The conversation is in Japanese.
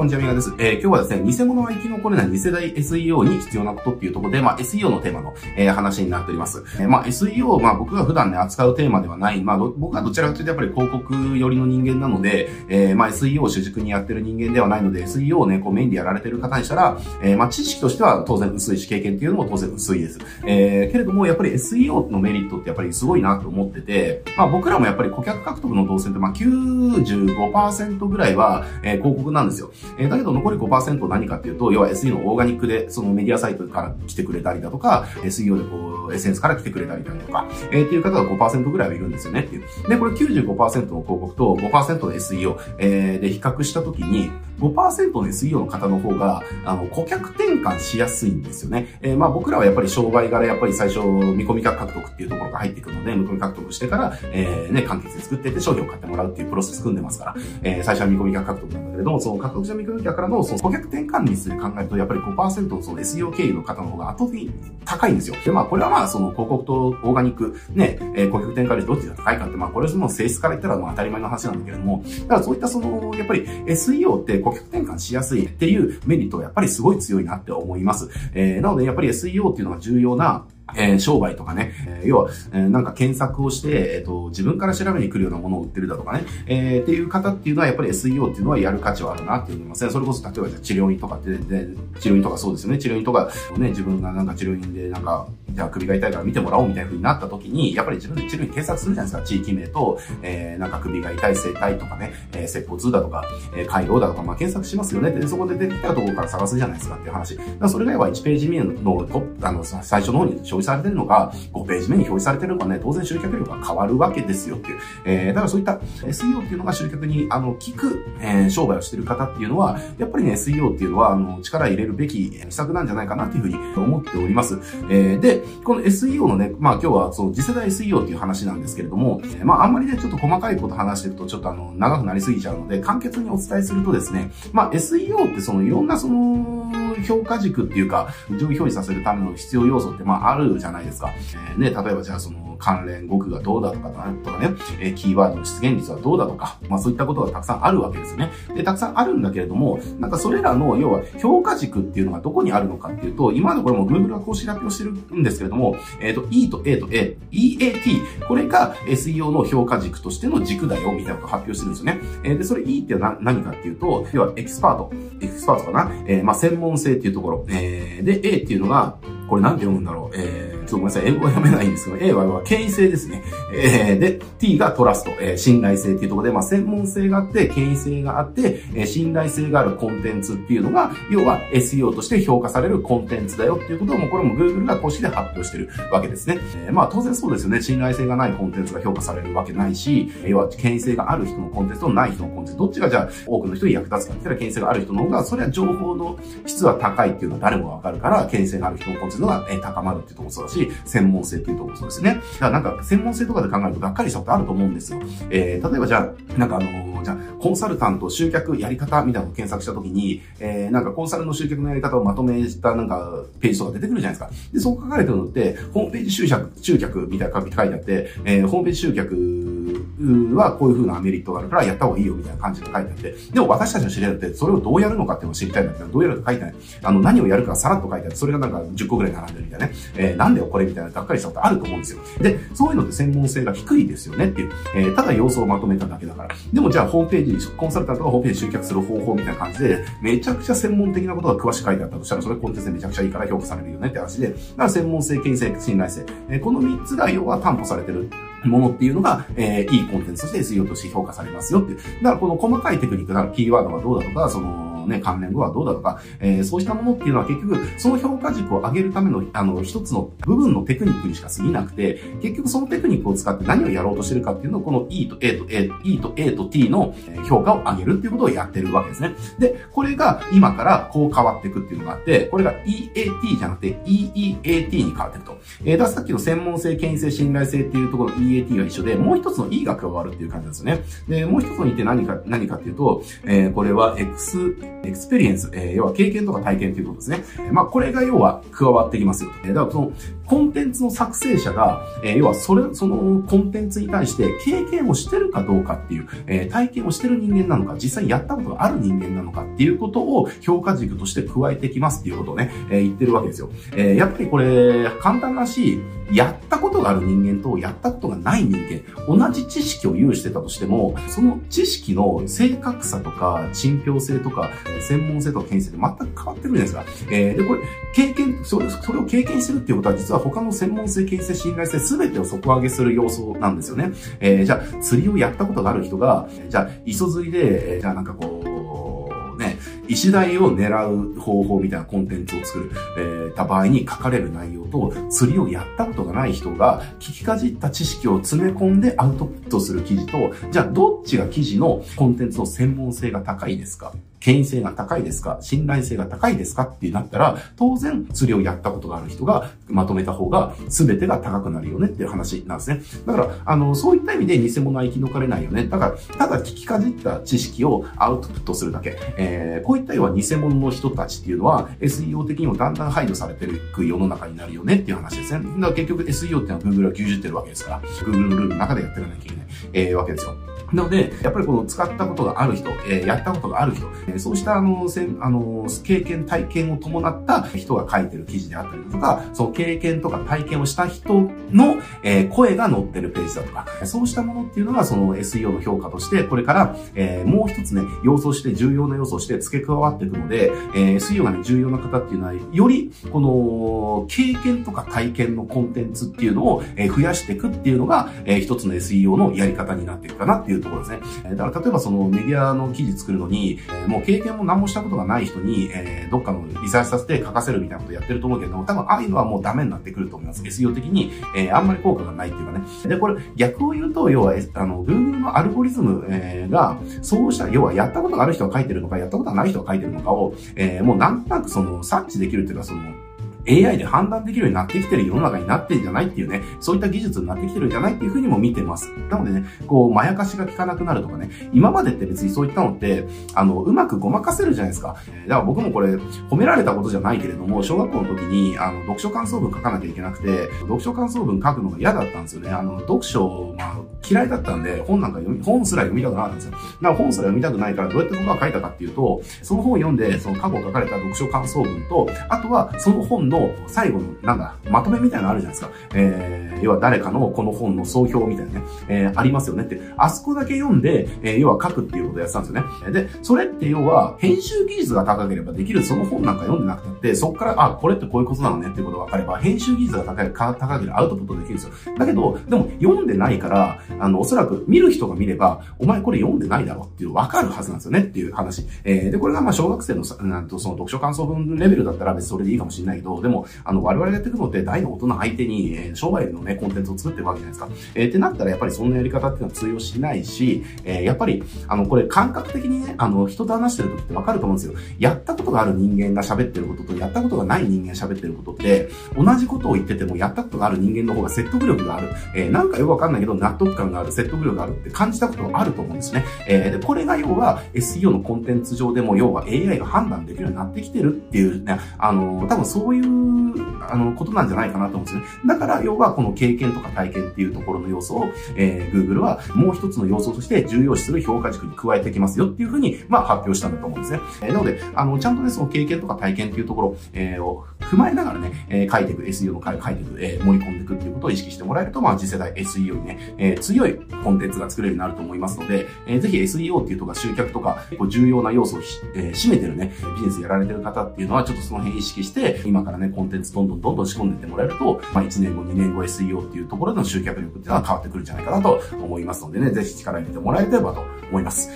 こんにちは、みなです。今日はですね、偽物は生き残れない2世代 SEO に必要なことっていうところで、SEO のテーマの、話になっております。SEO、僕が普段ね、扱うテーマではない、僕はどちらかというとやっぱり広告寄りの人間なので、SEO を主軸にやってる人間ではないので、SEO をね、こうメインでやられてる方にしたら、知識としては当然薄いし、経験っていうのも当然薄いです。けれども、やっぱり SEO のメリットってやっぱりすごいなと思ってて、僕らもやっぱり顧客獲得の動線って、95% ぐらいは、広告なんですよ。だけど残り 5% 何かっていうと、要は SEO のオーガニックで、そのメディアサイトから来てくれたりだとか、SEO でこう、SNS から来てくれたりだとか、っていう方が 5% ぐらいはいるんですよねっていう。で、これ 95% の広告と 5% の SEO、で比較したときに、5% の SEO の方の方が、顧客転換しやすいんですよね。僕らはやっぱり商売柄、やっぱり最初、見込み客獲得っていうところが入ってくるので、見込み獲得してから、ね、完結で作っていって商品を買ってもらうっていうプロセス組んでますから、最初は見込み客獲得なんだけれども、その獲得者見込み客からの、その顧客転換率で考えると、やっぱり 5% のその SEO 経由の方の方が圧倒的に高いんですよ。で、これはその広告とオーガニック、ね、顧客転換率どっちが高いかって、これはもう性質から言ったら当たり前の話なんだけれども、だからそういったその、やっぱり SEO って顧客転換しやすいっていうメリットはやっぱりすごい強いなって思います。なのでやっぱり SEO っていうのが重要な商売とかね、要は、なんか検索をして、自分から調べに来るようなものを売ってるだとかね、っていう方っていうのはやっぱり SEO っていうのはやる価値はあるなって思いますね。それこそ例えばじゃあ治療院とかって、治療院とかそうですよね。治療院とかね、自分がなんか治療院でなんか、じゃあ首が痛いから見てもらおうみたいな風になった時に、やっぱり自分で治療院検索するじゃないですか。地域名と、なんか首が痛い、整体とかね、接骨痛だとか、回廊だとか、検索しますよね。で、そこで出てきたところから探すじゃないですかっていう話。だからそれが要は1ページ目の最初の方に表示されてるのが、5ページ目に表示されてるのがね、当然集客力が変わるわけですよっていう。だからそういった SEO っていうのが集客に、効く、商売をしてる方っていうのは、やっぱりね、SEO っていうのは、力入れるべき施策なんじゃないかなっていうふうに思っております。で、この SEO のね、今日は、そう、次世代 SEO っていう話なんですけれども、あんまりね、ちょっと細かいこと話してると、ちょっと長くなりすぎちゃうので、簡潔にお伝えするとですね、SEO ってその、いろんなその、評価軸っていうか、上位表示させるための必要要素って、あるじゃないですか。ね、例えばじゃあその関連語句がどうだとかね、キーワードの出現率はどうだとか、そういったことがたくさんあるわけですね。で、たくさんあるんだけれども、なんかそれらの、要は評価軸っていうのがどこにあるのかっていうと、今のこれも Google が公式発表してるんですけれども、E と A と A、EAT、これが SEO の評価軸としての軸だよ、みたいなことを発表してるんですよね。で、それ E って何かっていうと、要はエキスパートかな、専門性っていうところ、で、A っていうのが、これなんて読むんだろう。ちょっとごめんなさい。英語は読めないんですけど、A は権威性ですね。で、T がトラスト、信頼性っていうところで、専門性があって、権威性があって、信頼性があるコンテンツっていうのが、要は SEO として評価されるコンテンツだよっていうことを、これも Google が公式で発表してるわけですね。当然そうですよね。信頼性がないコンテンツが評価されるわけないし、要は権威性がある人のコンテンツとない人のコンテンツ、どっちがじゃあ多くの人に役立つかって言ったら、権威性がある人の方が、それは情報の質は高いっていうのは誰もわかるから、権威性がある人のコンテンツのが高まるっていうところそうだし、専門性っていうところそうですね。だからなんか専門性とかで考えるとがっかりしたことあると思うんですよ。例えばじゃあ、なんかじゃあコンサルタント集客やり方みたいなのを検索したときに、なんかコンサルの集客のやり方をまとめしたなんかページとか出てくるじゃないですか。で、そこ書かれてるのって、ホームページ集客みたいな書いてあって、ホームページ集客はこういう風なメリットがあるからやった方がいいよみたいな感じで書いてあって、でも私たちの知り合いってそれをどうやるのかっていうのを知りたいんだけど、どうやるか書いてない。何をやるかさらっと書いてあって、それがなんか10個ぐらい並んでるみたいなね。なんだよこれみたいながっかりしたことあると思うんですよ。で、そういうのって専門性が低いですよねっていう。ただ要素をまとめただけだから。でもじゃあホームページに、コンサルタントがホームページ集客する方法みたいな感じで、めちゃくちゃ専門的なことが詳しく書いてあったとしたら、それコンテンツでめちゃくちゃいいから評価されるよねって話で、だから専門性、権威性、信頼性。この3つが要は担保されてるものっていうのが、いいコンテンツとして SEO として評価されますよっていう。だからこの細かいテクニック、だからキーワードがどうだとか、関連語はどうだとか、そうしたものっていうのは結局、その評価軸を上げるための、一つの部分のテクニックにしか過ぎなくて、結局そのテクニックを使って何をやろうとしてるかっていうのを、この E と A と T の評価を上げるっていうことをやってるわけですね。で、これが今からこう変わっていくっていうのがあって、これが EAT じゃなくて EEAT に変わっていくと。だからさっきの専門性、権威性、信頼性っていうところの EAT が一緒で、もう一つの E が加わるっていう感じなんですよね。で、もう一つの E って何かっていうと、これはエクスペリエンス、要は経験とか体験ということですね。まあ、これが要は加わってきますよ。だからそのコンテンツの作成者が、要はそのコンテンツに対して経験をしてるかどうかっていう、体験をしてる人間なのか、実際やったことがある人間なのかっていうことを評価軸として加えてきますっていうことをね、言ってるわけですよ。やっぱりこれ、簡単だし、やったことがある人間とやったことがない人間、同じ知識を有してたとしても、その知識の正確さとか、信憑性とか、専門性とか権威性って全く変わってくるじゃないですか。で、これ、それを経験するっていうことは、実は他の専門性、権威性、信頼性、すべてを底上げする要素なんですよね。じゃあ、釣りをやったことがある人が、じゃあ、磯釣りで、じゃあなんかこう、ね、石鯛を狙う方法みたいなコンテンツを作る、た場合に書かれる内容と、釣りをやったことがない人が聞きかじった知識を詰め込んでアウトプットする記事と、じゃあどっちが記事のコンテンツの専門性が高いですか、権威性が高いですか、信頼性が高いですかってなったら、当然釣りをやったことがある人がまとめた方が全てが高くなるよねっていう話なんですね。だから、そういった意味で偽物は生き残れないよね。だから、ただ聞きかじった知識をアウトプットするだけ。こういった要は偽物の人たちっていうのは SEO 的にもだんだん排除されていく世の中になるよねっていう話ですね。だから結局 SEO っていうのは Google が牛耳ってるわけですから、Google のルールの中でやっていかなきゃいけない、わけですよ。なので、やっぱりこの使ったことがある人、やったことがある人、そうした経験、体験を伴った人が書いてる記事であったりとか、その経験とか体験をした人の、声が載ってるページだとか、そうしたものっていうのがその SEO の評価として、これから、もう一つね、要素して、重要な要素して付け加わっていくので、SEO がね、重要な方っていうのは、より、この、経験とか体験のコンテンツっていうのを、増やしていくっていうのが、一つの SEO のやり方になっていくかなっていうところですね。だから例えばそのメディアの記事作るのに、もう経験も何もしたことがない人に、どっかのリサーチさせて書かせるみたいなことやってると思うけど、多分ああいうのはもうダメになってくると思います。SEO 的に、あんまり効果がないっていうかね。で、これ逆を言うと、要は、Google のアルゴリズム、が、そうした、要はやったことがある人が書いてるのか、やったことがない人が書いてるのかを、もうなんとなくその察知できるっていうか、その、AI で判断できるようになってきてる世の中になってんじゃないっていうね、そういった技術になってきてるんじゃないっていうふうにも見てます。なのでね、こう、まやかしが効かなくなるとかね、今までって別にそういったのって、うまくごまかせるじゃないですか。だから僕もこれ、褒められたことじゃないけれども、小学校の時に、読書感想文書かなきゃいけなくて、読書感想文書くのが嫌だったんですよね。読書、まあ、嫌いだったんで、本すら読みたくなかったんですよ。だから本すら読みたくないから、どうやって僕は書いたかっていうと、その本を読んで、その過去書かれた読書感想文と、あとは、その本の最後の、なんだ、まとめみたいなのあるじゃないですか。要は誰かのこの本の総評みたいなね、ありますよねって、あそこだけ読んで、要は書くっていうことをやってたんですよね。で、それって要は、編集技術が高ければできる、その本なんか読んでなくたって、そこから、あ、これってこういうことなのねっていうことが分かれば、編集技術が高ければアウトプットできるんですよ。だけど、でも読んでないから、おそらく見る人が見れば、お前これ読んでないだろっていう、分かるはずなんですよねっていう話。で、これがまあ小学生の、その読書感想文レベルだったら別にそれでいいかもしれないけど、でも、我々がやっていくのって大の大人相手に、商売のね、コンテンツを作ってるわけじゃないですか。ってなったら、やっぱりそんなやり方っていうのは通用しないし、やっぱり、これ感覚的にね、人と話してる時ってわかると思うんですよ。やったことがある人間が喋ってることと、やったことがない人間が喋ってることって、同じことを言ってても、やったことがある人間の方が説得力がある。なんかよくわかんないけど、納得感がある、説得力があるって感じたことがあると思うんですね。で、これが要は、SEO のコンテンツ上でも、要は AI が判断できるようになってきてるっていうね、多分そういう、ことなんじゃないかなと思うんですよね。だから、要はこの経験とか体験っていうところの要素を、Google はもう一つの要素として重要視する評価軸に加えてきますよっていうふうに、まあ発表したんだと思うんですね。なので、ちゃんとね、その経験とか体験っていうところ、を踏まえながらね、書いていく、SEO の書いていく、盛り込んでいくっていうことを意識してもらえると、まあ次世代 SEO にね、強いコンテンツが作れるようになると思いますので、ぜひ SEO っていうとか集客とか、結構重要な要素を、占めてるね、ビジネスやられてる方っていうのは、ちょっとその辺意識して、今からね、コンテンツどんどん仕込んでいってもらえると、まあ、1年後、2年後 SEO っていうところの集客力っていうのは変わってくるんじゃないかなと思いますのでね、ぜひ力入れてもらえればと思います。